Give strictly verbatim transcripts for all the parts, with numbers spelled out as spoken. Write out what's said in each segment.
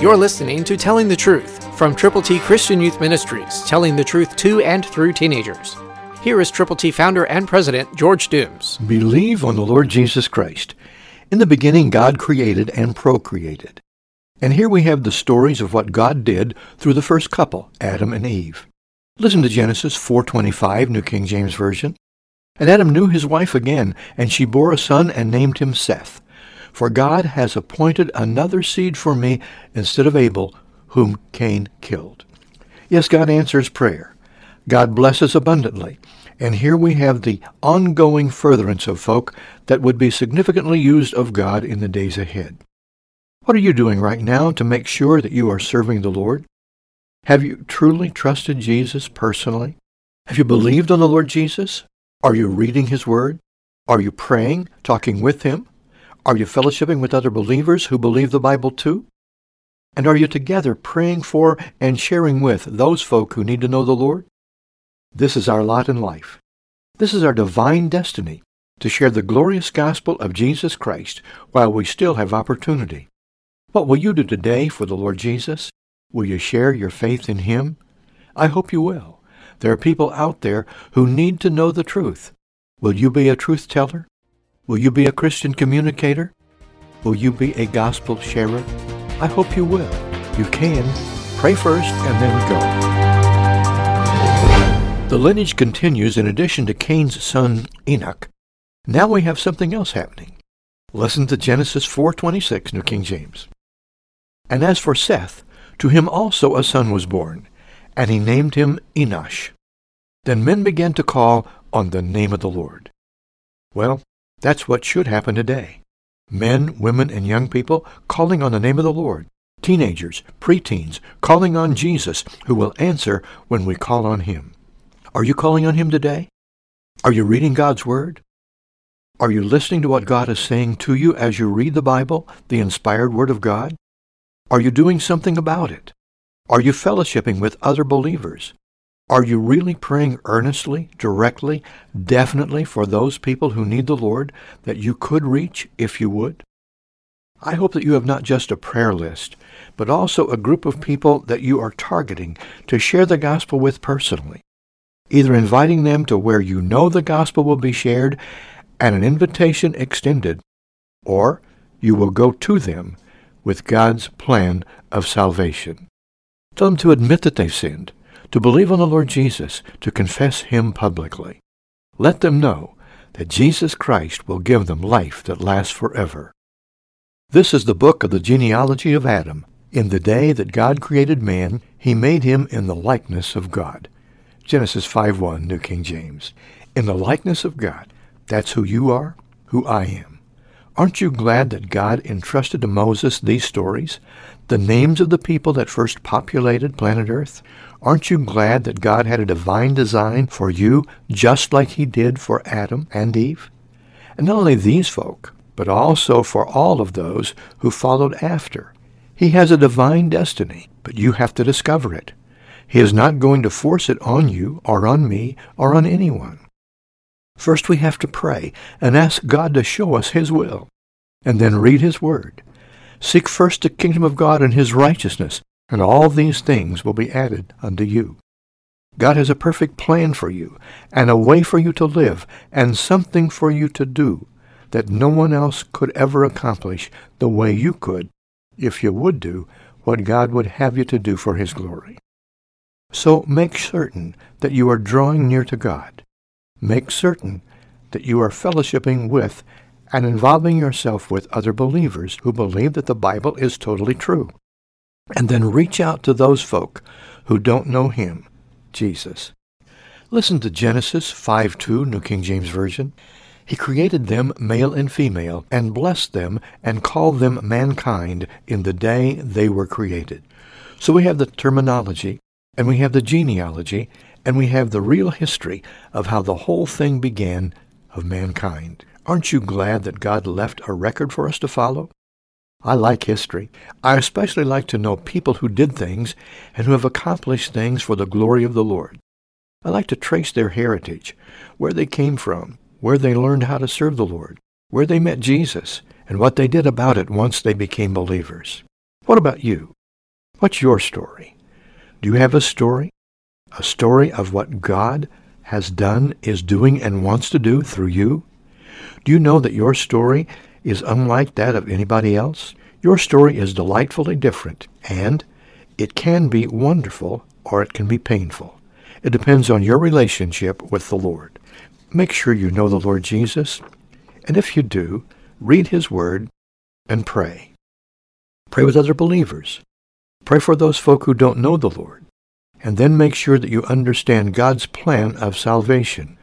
You're listening to Telling the Truth from Triple T Christian Youth Ministries, telling the truth to and through teenagers. Here is Triple T founder and president, George Dooms. Believe on the Lord Jesus Christ. In the beginning, God created and procreated. And here we have the stories of what God did through the first couple, Adam and Eve. Listen to Genesis four twenty-five, New King James Version. And Adam knew his wife again, and she bore a son and named him Seth. For God has appointed another seed for me instead of Abel, whom Cain killed. Yes, God answers prayer. God blesses abundantly. And here we have the ongoing furtherance of folk that would be significantly used of God in the days ahead. What are you doing right now to make sure that you are serving the Lord? Have you truly trusted Jesus personally? Have you believed on the Lord Jesus? Are you reading His Word? Are you praying, talking with Him? Are you fellowshipping with other believers who believe the Bible too? And are you together praying for and sharing with those folk who need to know the Lord? This is our lot in life. This is our divine destiny, to share the glorious gospel of Jesus Christ while we still have opportunity. What will you do today for the Lord Jesus? Will you share your faith in Him? I hope you will. There are people out there who need to know the truth. Will you be a truth teller? Will you be a Christian communicator? Will you be a gospel sharer? I hope you will. You can. Pray first and then go. The lineage continues in addition to Cain's son Enoch. Now we have something else happening. Listen to Genesis four twenty-six, New King James. And as for Seth, to him also a son was born, and he named him Enosh. Then men began to call on the name of the Lord. Well, that's what should happen today. Men, women, and young people calling on the name of the Lord. Teenagers, preteens, calling on Jesus, who will answer when we call on Him. Are you calling on Him today? Are you reading God's Word? Are you listening to what God is saying to you as you read the Bible, the inspired Word of God? Are you doing something about it? Are you fellowshipping with other believers? Are you really praying earnestly, directly, definitely for those people who need the Lord that you could reach if you would? I hope that you have not just a prayer list, but also a group of people that you are targeting to share the gospel with personally, either inviting them to where you know the gospel will be shared and an invitation extended, or you will go to them with God's plan of salvation. Tell them to admit that they've sinned, to believe on the Lord Jesus, to confess Him publicly. Let them know that Jesus Christ will give them life that lasts forever. This is the book of the genealogy of Adam. In the day that God created man, He made him in the likeness of God. Genesis five one, New King James. In the likeness of God. That's who you are, who I am. Aren't you glad that God entrusted to Moses these stories, the names of the people that first populated planet Earth? Aren't you glad that God had a divine design for you, just like He did for Adam and Eve? And not only these folk, but also for all of those who followed after. He has a divine destiny, but you have to discover it. He is not going to force it on you, or on me, or on anyone. First we have to pray and ask God to show us His will, and then read His Word. Seek first the kingdom of God and His righteousness, and all these things will be added unto you. God has a perfect plan for you, and a way for you to live, and something for you to do that no one else could ever accomplish the way you could if you would do what God would have you to do for His glory. So make certain that you are drawing near to God. Make certain that you are fellowshipping with and involving yourself with other believers who believe that the Bible is totally true. And then reach out to those folk who don't know Him, Jesus. Listen to Genesis five two, New King James Version. He created them male and female, and blessed them, and called them mankind in the day they were created. So we have the terminology, and we have the genealogy, and we have the real history of how the whole thing began of mankind. Aren't you glad that God left a record for us to follow? I like history. I especially like to know people who did things and who have accomplished things for the glory of the Lord. I like to trace their heritage, where they came from, where they learned how to serve the Lord, where they met Jesus, and what they did about it once they became believers. What about you? What's your story? Do you have a story? A story of what God has done, is doing, and wants to do through you? Do you know that your story is unlike that of anybody else? Your story is delightfully different, and it can be wonderful or it can be painful. It depends on your relationship with the Lord. Make sure you know the Lord Jesus, and if you do, read His Word and pray. Pray with other believers. Pray for those folk who don't know the Lord, and then make sure that you understand God's plan of salvation.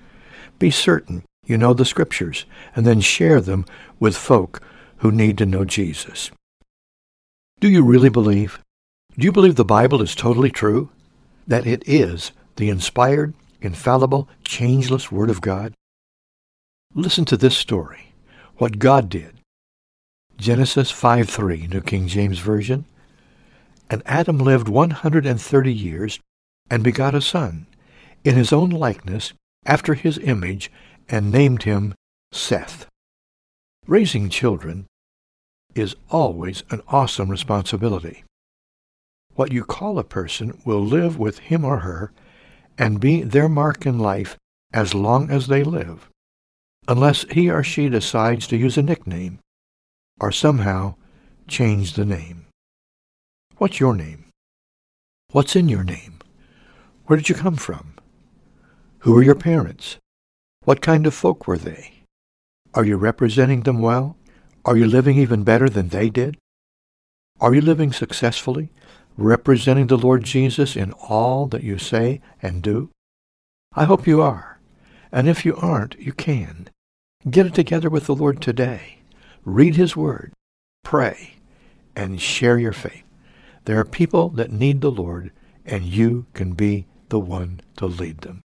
Be certain you know the Scriptures, and then share them with folk who need to know Jesus. Do you really believe? Do you believe the Bible is totally true? That it is the inspired, infallible, changeless Word of God? Listen to this story, what God did. Genesis five three, New King James Version. And Adam lived one hundred thirty years and begot a son in his own likeness, after his image, and named him Seth. Raising children is always an awesome responsibility. What you call a person will live with him or her and be their mark in life as long as they live, unless he or she decides to use a nickname or somehow change the name. What's your name? What's in your name? Where did you come from? Who are your parents? What kind of folk were they? Are you representing them well? Are you living even better than they did? Are you living successfully, representing the Lord Jesus in all that you say and do? I hope you are, and if you aren't, you can. Get it together with the Lord today. Read His Word, pray, and share your faith. There are people that need the Lord, and you can be the one to lead them.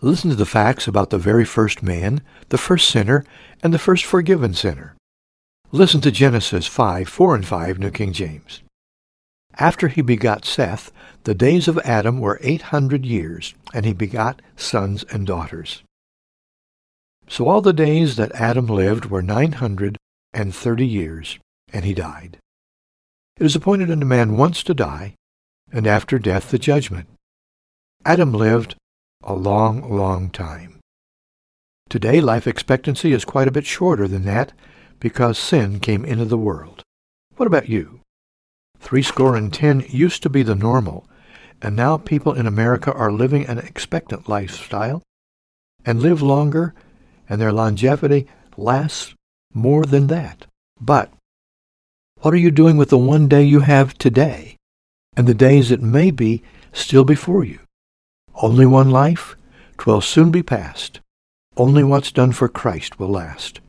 Listen to the facts about the very first man, the first sinner, and the first forgiven sinner. Listen to Genesis five, four and five, New King James. After he begot Seth, the days of Adam were eight hundred years, and he begot sons and daughters. So all the days that Adam lived were nine hundred thirty years, and he died. It is appointed unto man once to die, and after death the judgment. Adam lived a long, long time. Today, life expectancy is quite a bit shorter than that because sin came into the world. What about you? Threescore and ten used to be the normal, and now people in America are living an expectant lifestyle and live longer, and their longevity lasts more than that. But what are you doing with the one day you have today and the days that may be still before you? Only one life? 'Twill soon be past. Only what's done for Christ will last.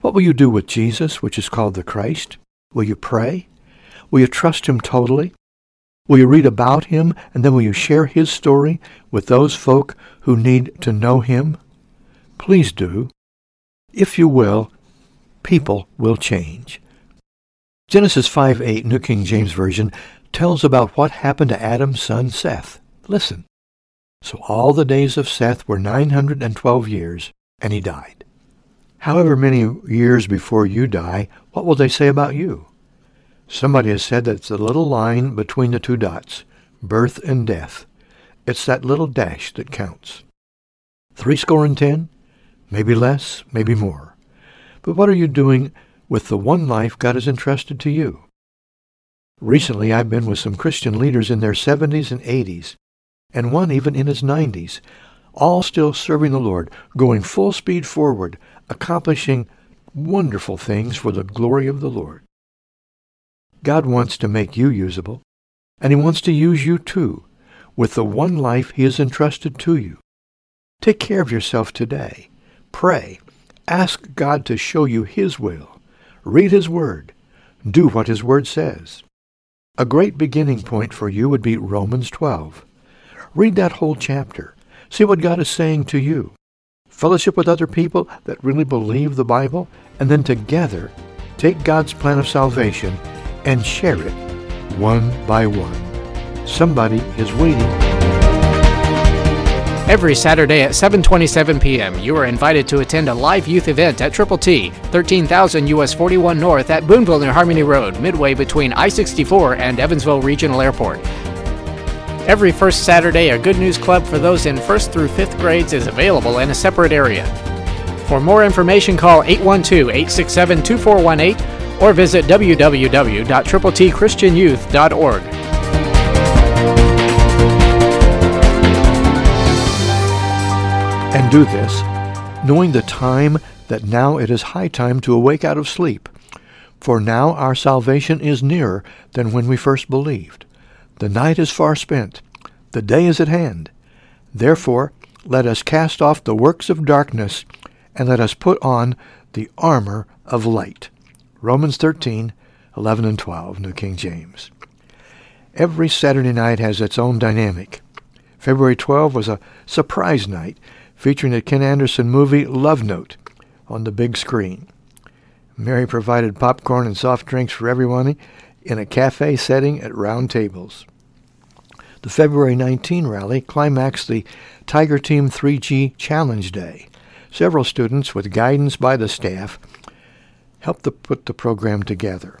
What will you do with Jesus, which is called the Christ? Will you pray? Will you trust Him totally? Will you read about Him, and then will you share His story with those folk who need to know Him? Please do. If you will, people will change. Genesis five eight, New King James Version, tells about what happened to Adam's son Seth. Listen. So all the days of Seth were nine hundred twelve years, and he died. However many years before you die, what will they say about you? Somebody has said that it's the little line between the two dots, birth and death. It's that little dash that counts. Threescore and ten? Maybe less, maybe more. But what are you doing with the one life God has entrusted to you? Recently, I've been with some Christian leaders in their seventies and eighties, and one even in his nineties, all still serving the Lord, going full speed forward, accomplishing wonderful things for the glory of the Lord. God wants to make you usable, and He wants to use you too, with the one life He has entrusted to you. Take care of yourself today. Pray. Ask God to show you His will. Read His Word. Do what His Word says. A great beginning point for you would be Romans twelve. Read that whole chapter. See what God is saying to you. Fellowship with other people that really believe the Bible, and then together take God's plan of salvation and share it one by one. Somebody is waiting. Every Saturday at seven twenty-seven p.m., you are invited to attend a live youth event at Triple T, thirteen thousand U S forty-one North at Boonville and Harmony Road, midway between I sixty-four and Evansville Regional Airport. Every first Saturday, a Good News Club for those in first through fifth grades is available in a separate area. For more information, call eight one two, eight six seven, two four one eight or visit w w w dot triple t christian youth dot org. And do this, knowing the time that now it is high time to awake out of sleep. For now our salvation is nearer than when we first believed. The night is far spent. The day is at hand. Therefore, let us cast off the works of darkness and let us put on the armor of light. Romans thirteen, eleven and twelve, New King James. Every Saturday night has its own dynamic. February twelfth was a surprise night featuring the Ken Anderson movie Love Note on the big screen. Mary provided popcorn and soft drinks for everyone in a cafe setting at round tables. The February nineteenth rally climaxed the Tiger Team three G Challenge Day. Several students, with guidance by the staff, helped to put the program together.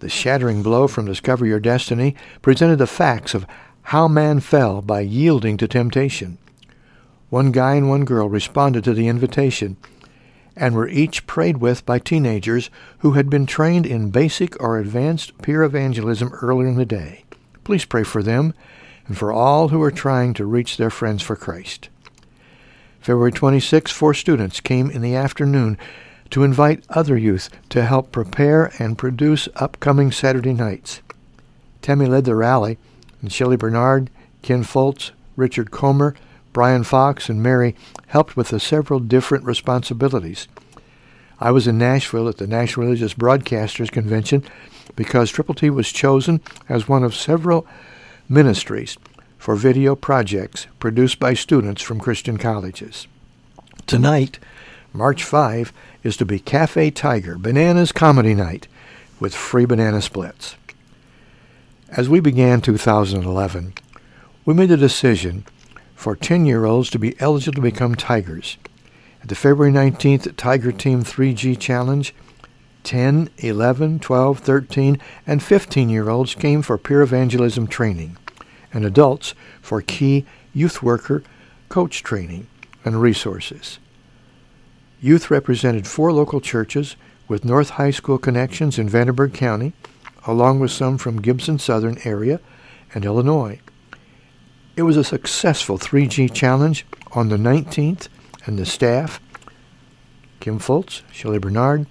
The shattering blow from Discover Your Destiny presented the facts of how man fell by yielding to temptation. One guy and one girl responded to the invitation and were each prayed with by teenagers who had been trained in basic or advanced peer evangelism earlier in the day. Please pray for them and for all who are trying to reach their friends for Christ. February twenty-sixth, four students came in the afternoon to invite other youth to help prepare and produce upcoming Saturday nights. Tammy led the rally, and Shelly Bernard, Ken Fultz, Richard Comer, Brian Fox, and Mary helped with the several different responsibilities. I was in Nashville at the National Religious Broadcasters Convention because Triple T was chosen as one of several ministries for video projects produced by students from Christian colleges. Tonight, March fifth, is to be Cafe Tiger Bananas Comedy Night with free banana splits. As we began two thousand eleven, we made a decision for ten-year-olds to be eligible to become Tigers. At the February nineteenth Tiger Team three G Challenge, ten, eleven, twelve, thirteen, and fifteen-year-olds came for peer evangelism training, and adults for key youth worker, coach training, and resources. Youth represented four local churches with North High School connections in Vandenberg County, along with some from Gibson Southern area and Illinois. It was a successful three G challenge on the nineteenth, and the staff, Kim Fultz, Shelley Bernard,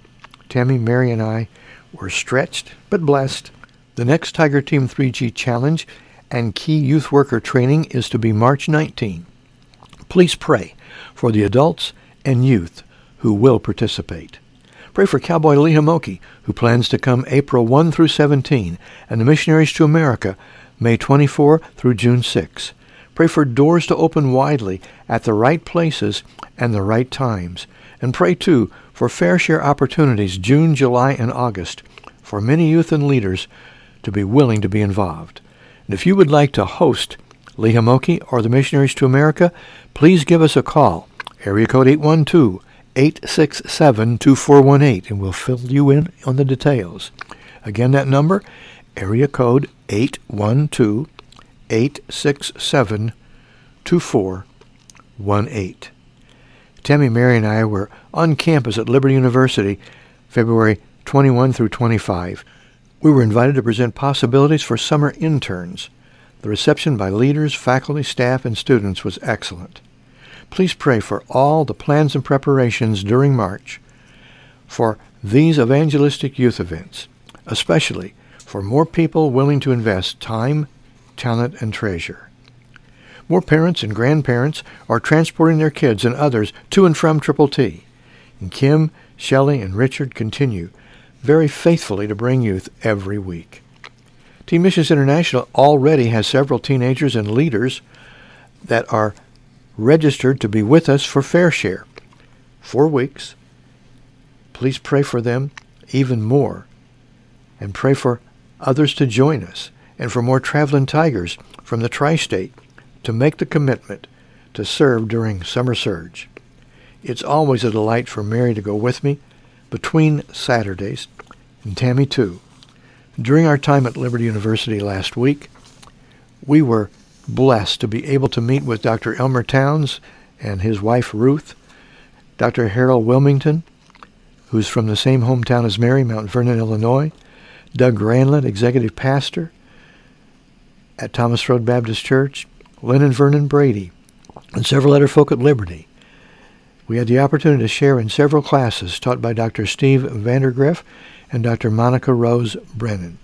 Tammy, Mary, and I, were stretched but blessed. The next Tiger Team three G challenge and key youth worker training is to be March nineteenth. Please pray for the adults and youth who will participate. Pray for Cowboy Lehi Moki, who plans to come April first through seventeenth, and the Missionaries to America, May twenty-fourth through June sixth. Pray for doors to open widely at the right places and the right times. And pray, too, for fair share opportunities June, July, and August for many youth and leaders to be willing to be involved. And if you would like to host Lehi Moki or the Missionaries to America, please give us a call, area code eight one two, eight six seven, two four one eight, and we'll fill you in on the details. Again, that number, area code eight one two, eight six seven, two four one eight. Tammy, Mary, and I were on campus at Liberty University February twenty-first through twenty-fifth. We were invited to present possibilities for summer interns. The reception by leaders, faculty, staff, and students was excellent. Please pray for all the plans and preparations during March for these evangelistic youth events, especially for more people willing to invest time, talent, and treasure. More parents and grandparents are transporting their kids and others to and from Triple T, and Kim, Shelley, and Richard continue very faithfully to bring youth every week. Team Missions International already has several teenagers and leaders that are registered to be with us for Fair Share. Four weeks. Please pray for them even more, and pray for others to join us, and for more traveling Tigers from the tri-state to make the commitment to serve during Summer Surge. It's always a delight for Mary to go with me between Saturdays, and Tammy too. During our time at Liberty University last week, we were blessed to be able to meet with Doctor Elmer Towns and his wife Ruth, Doctor Harold Wilmington, who's from the same hometown as Mary, Mount Vernon, Illinois, Doug Granlund, executive pastor at Thomas Road Baptist Church, Lennon Vernon Brady, and several other folk at Liberty. We had the opportunity to share in several classes taught by Doctor Steve Vandergriff and Doctor Monica Rose Brennan.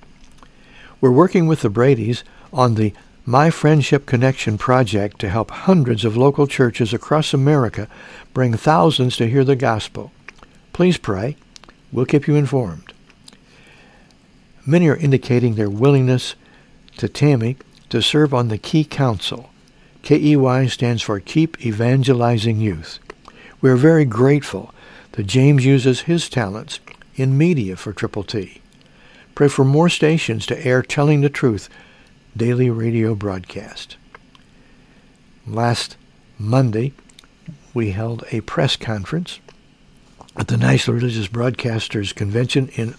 We're working with the Bradys on the My Friendship Connection project to help hundreds of local churches across America bring thousands to hear the gospel. Please pray. We'll keep you informed. Many are indicating their willingness to Tammy to serve on the KEY Council. K E Y stands for Keep Evangelizing Youth. We are very grateful that James uses his talents in media for Triple T. Pray for more stations to air Telling the Truth daily radio broadcast. Last Monday, we held a press conference at the National Religious Broadcasters Convention in,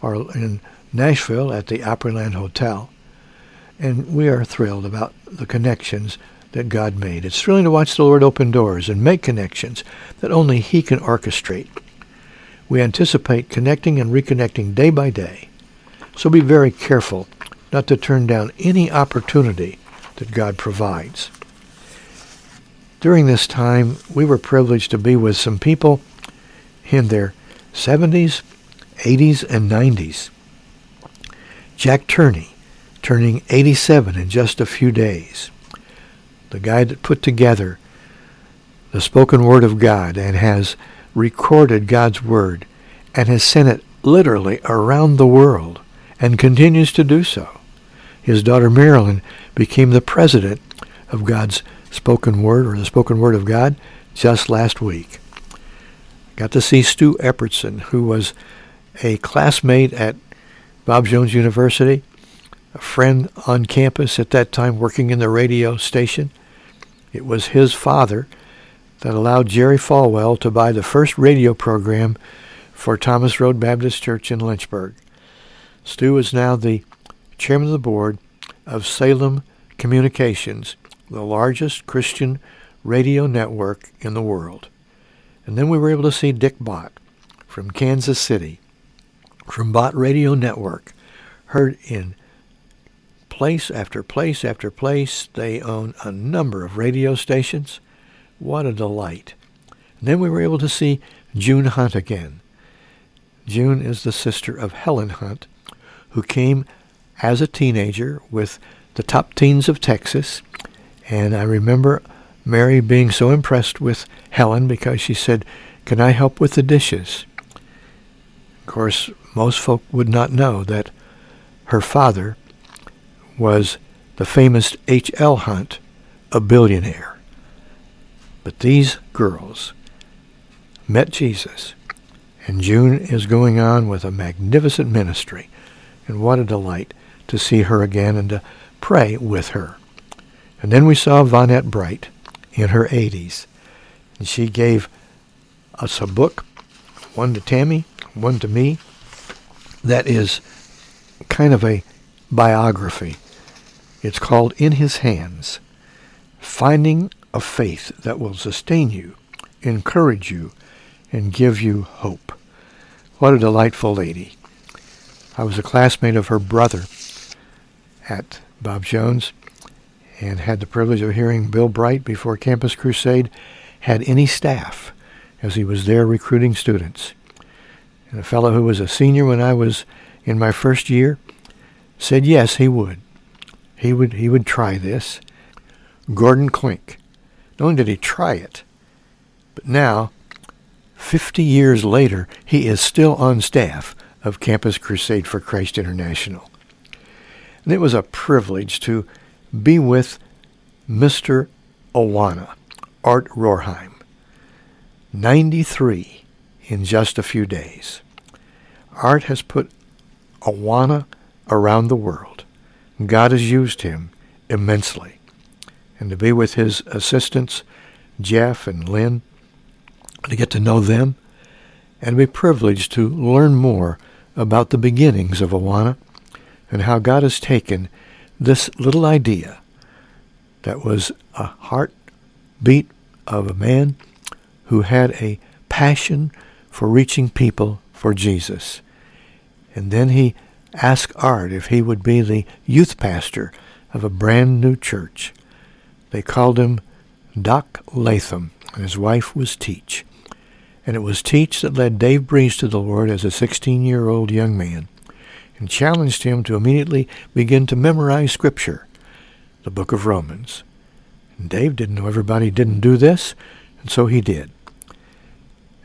or in Nashville at the Opryland Hotel, and we are thrilled about the connections that God made. It's thrilling to watch the Lord open doors and make connections that only He can orchestrate. We anticipate connecting and reconnecting day by day, so be very careful not to turn down any opportunity that God provides. During this time, we were privileged to be with some people in their seventies, eighties, and nineties. Jack Turney, turning eighty-seven in just a few days, the guy that put together the spoken word of God and has recorded God's word and has sent it literally around the world and continues to do so. His daughter Marilyn became the president of God's spoken word, or the spoken word of God, just last week. Got to see Stu Epperson, who was a classmate at Bob Jones University, a friend on campus at that time working in the radio station. It was his father that allowed Jerry Falwell to buy the first radio program for Thomas Road Baptist Church in Lynchburg. Stu is now the chairman of the board of Salem Communications, the largest Christian radio network in the world. And then we were able to see Dick Bott from Kansas City, from Bott Radio Network, heard in place after place after place. They own a number of radio stations. What a delight. And then we were able to see June Hunt again. June is the sister of Helen Hunt, who came as a teenager with the Top Teens of Texas. And I remember Mary being so impressed with Helen because she said, "Can I help with the dishes?" Of course, most folk would not know that her father was the famous H L Hunt, a billionaire. But these girls met Jesus, and June is going on with a magnificent ministry. And what a delight to see her again and to pray with her. And then we saw Vonette Bright in her eighties. And she gave us a book, one to Tammy, one to me, that is kind of a biography. It's called In His Hands, Finding a Faith That Will Sustain You, Encourage You, and Give You Hope. What a delightful lady. I was a classmate of her brother at Bob Jones and had the privilege of hearing Bill Bright before Campus Crusade had any staff, as he was there recruiting students. And a fellow who was a senior when I was in my first year said yes, he would. He would he would try this. Gordon Klink. Not only did he try it, but now, fifty years later, he is still on staff of Campus Crusade for Christ International. And it was a privilege to be with Mister Awana, Art Rohrheim, ninety-three in just a few days. Art has put Awana around the world. God has used him immensely. and to be with his assistants, Jeff and Lynn, to get to know them, and be privileged to learn more about the beginnings of Awana and how God has taken this little idea that was a heartbeat of a man who had a passion for reaching people for Jesus. And then he asked Art if he would be the youth pastor of a brand new church. They called him Doc Latham, and his wife was Teach. And it was Teach that led Dave Breeze to the Lord as a sixteen-year-old young man and challenged him to immediately begin to memorize Scripture, the book of Romans. And Dave didn't know everybody didn't do this, and so he did.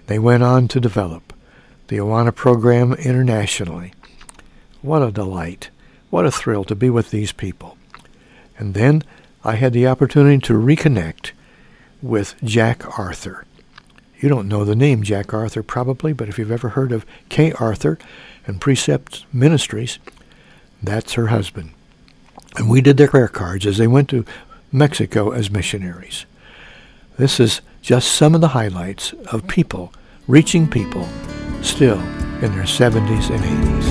They went on to develop the Awana program internationally. What a delight. What a thrill to be with these people. And then I had the opportunity to reconnect with Jack Arthur. You don't know the name Jack Arthur probably, but if you've ever heard of K. Arthur and Precept Ministries, that's her husband. And we did their prayer cards as they went to Mexico as missionaries. This is just some of the highlights of people, reaching people, still in their seventies and eighties.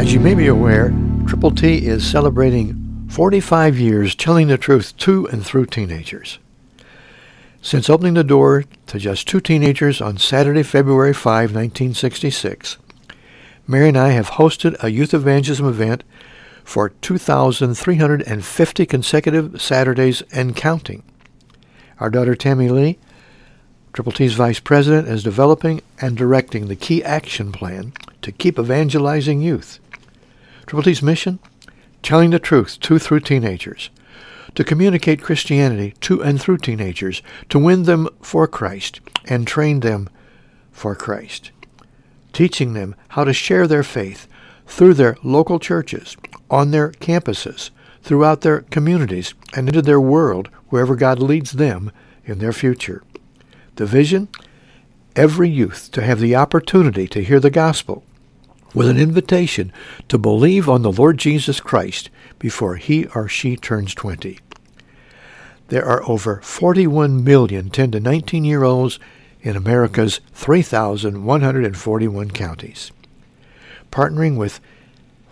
As you may be aware, Triple T is celebrating forty-five years telling the truth to and through teenagers. Since opening the door to just two teenagers on Saturday, February fifth, nineteen sixty-six, Mary and I have hosted a youth evangelism event for two thousand three hundred fifty consecutive Saturdays and counting. Our daughter Tammy Lee, Triple T's vice president, is developing and directing the key action plan to keep evangelizing youth. Triple T's mission? Telling the truth to through teenagers. To communicate Christianity to and through teenagers. To win them for Christ and train them for Christ. Teaching them how to share their faith through their local churches, on their campuses, throughout their communities, and into their world wherever God leads them in their future. The vision? Every youth to have the opportunity to hear the gospel, with an invitation to believe on the Lord Jesus Christ before he or she turns twenty. There are over forty-one million ten to nineteen-year-olds in America's three thousand one hundred forty-one counties. Partnering with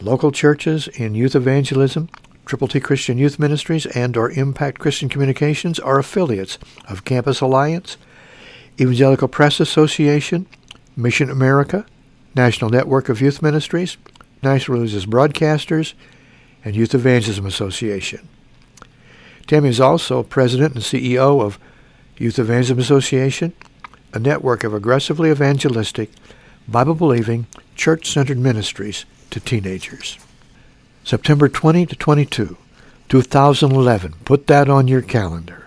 local churches in youth evangelism, Triple T Christian Youth Ministries and or Impact Christian Communications are affiliates of Campus Alliance, Evangelical Press Association, Mission America, National Network of Youth Ministries, National Religious Broadcasters, and Youth Evangelism Association. Tammy is also president and C E O of Youth Evangelism Association, a network of aggressively evangelistic, Bible-believing, church-centered ministries to teenagers. September twentieth to twenty-second, twenty eleven. Put that on your calendar.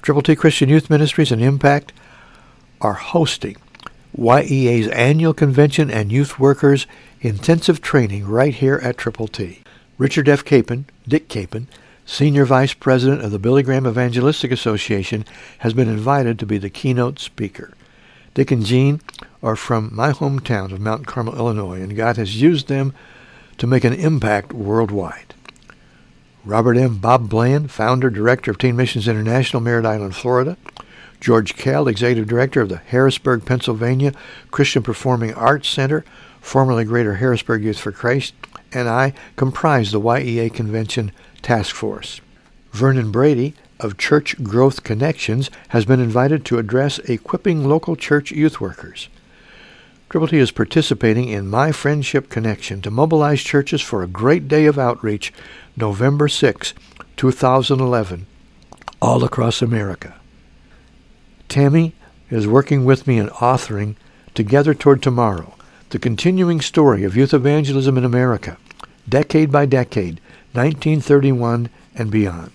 Triple T Christian Youth Ministries and Impact are hosting Y E A's annual convention and youth workers intensive training right here at Triple T. Richard F. Capon, Dick Capon, Senior Vice President of the Billy Graham Evangelistic Association, has been invited to be the keynote speaker. Dick and Jean are from my hometown of Mount Carmel, Illinois, and God has used them to make an impact worldwide. Robert M. Bob Bland, founder, director of Teen Missions International, Merritt Island, Florida. George Kell, Executive Director of the Harrisburg, Pennsylvania Christian Performing Arts Center, formerly Greater Harrisburg Youth for Christ, and I comprise the Y E A Convention Task Force. Vernon Brady of Church Growth Connections has been invited to address equipping local church youth workers. Triple T is participating in My Friendship Connection to mobilize churches for a great day of outreach, November sixth, twenty eleven, all across America. Tammy is working with me in authoring Together Toward Tomorrow, the continuing story of youth evangelism in America, decade by decade, nineteen thirty-one and beyond.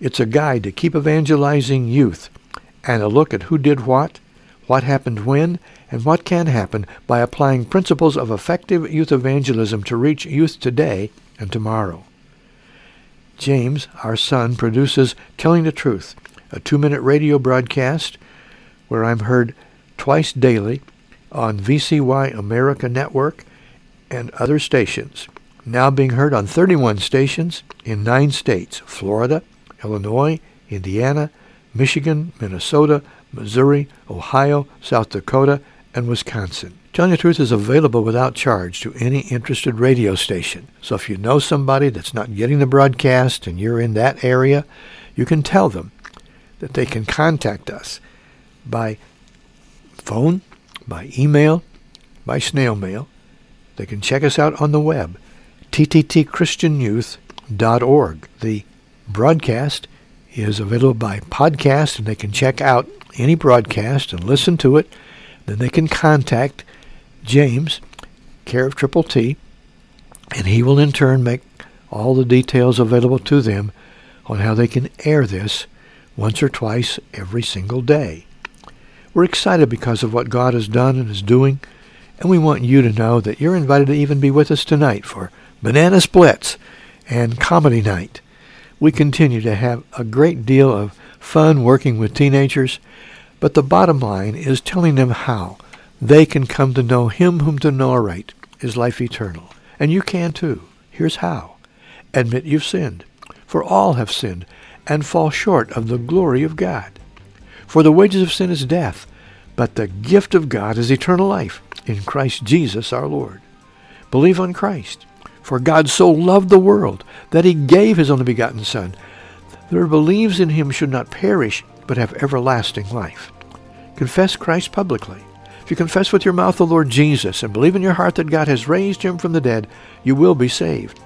It's a guide to keep evangelizing youth and a look at who did what, what happened when, and what can happen by applying principles of effective youth evangelism to reach youth today and tomorrow. James, our son, produces Telling the Truth, a two-minute radio broadcast where I'm heard twice daily on V C Y America Network and other stations, now being heard on thirty-one stations in nine states, Florida, Illinois, Indiana, Michigan, Minnesota, Missouri, Ohio, South Dakota, and Wisconsin. Telling the Truth is available without charge to any interested radio station. So if you know somebody that's not getting the broadcast and you're in that area, you can tell them that they can contact us by phone, by email, by snail mail. They can check us out on the web, T T T Christian Youth dot org. The broadcast is available by podcast, and they can check out any broadcast and listen to it. Then they can contact James, care of Triple T, and he will in turn make all the details available to them on how they can air this once or twice every single day. We're excited because of what God has done and is doing, and we want you to know that you're invited to even be with us tonight for Banana Splits and Comedy Night. We continue to have a great deal of fun working with teenagers, but the bottom line is telling them how they can come to know Him whom to know aright is life eternal. And you can too. Here's how. Admit you've sinned, for all have sinned and fall short of the glory of God. For the wages of sin is death, but the gift of God is eternal life in Christ Jesus our Lord. Believe on Christ, for God so loved the world that He gave His only begotten Son, that whoever believes in Him should not perish, but have everlasting life. Confess Christ publicly. If you confess with your mouth the Lord Jesus and believe in your heart that God has raised Him from the dead, you will be saved.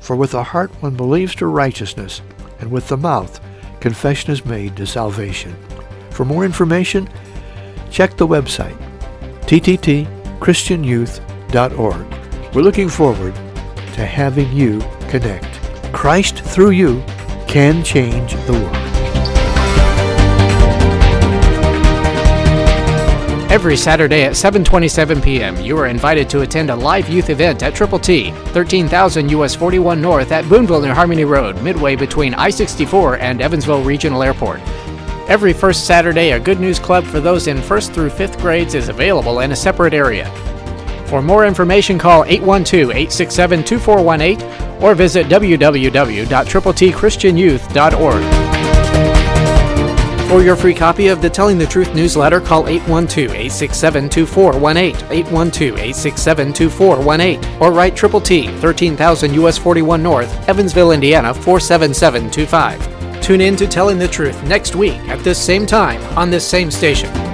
For with the heart one believes to righteousness, and with the mouth confession is made to salvation. For more information, check the website, T T T Christian Youth dot org. We're looking forward to having you connect. Christ through you can change the world. Every Saturday at seven twenty-seven p.m., you are invited to attend a live youth event at Triple T, thirteen thousand U S forty-one North at Boonville and Harmony Road, midway between I sixty-four and Evansville Regional Airport. Every first Saturday, a Good News Club for those in first through fifth grades is available in a separate area. For more information, call eight one two, eight six seven, two four one eight or visit w w w dot triple t christian youth dot org. For your free copy of the Telling the Truth newsletter, call eight one two, eight six seven, two four one eight, eight one two, eight six seven, two four one eight, or write Triple T, thirteen thousand U S forty-one North, Evansville, Indiana, four seven seven two five. Tune in to Telling the Truth next week at this same time on this same station.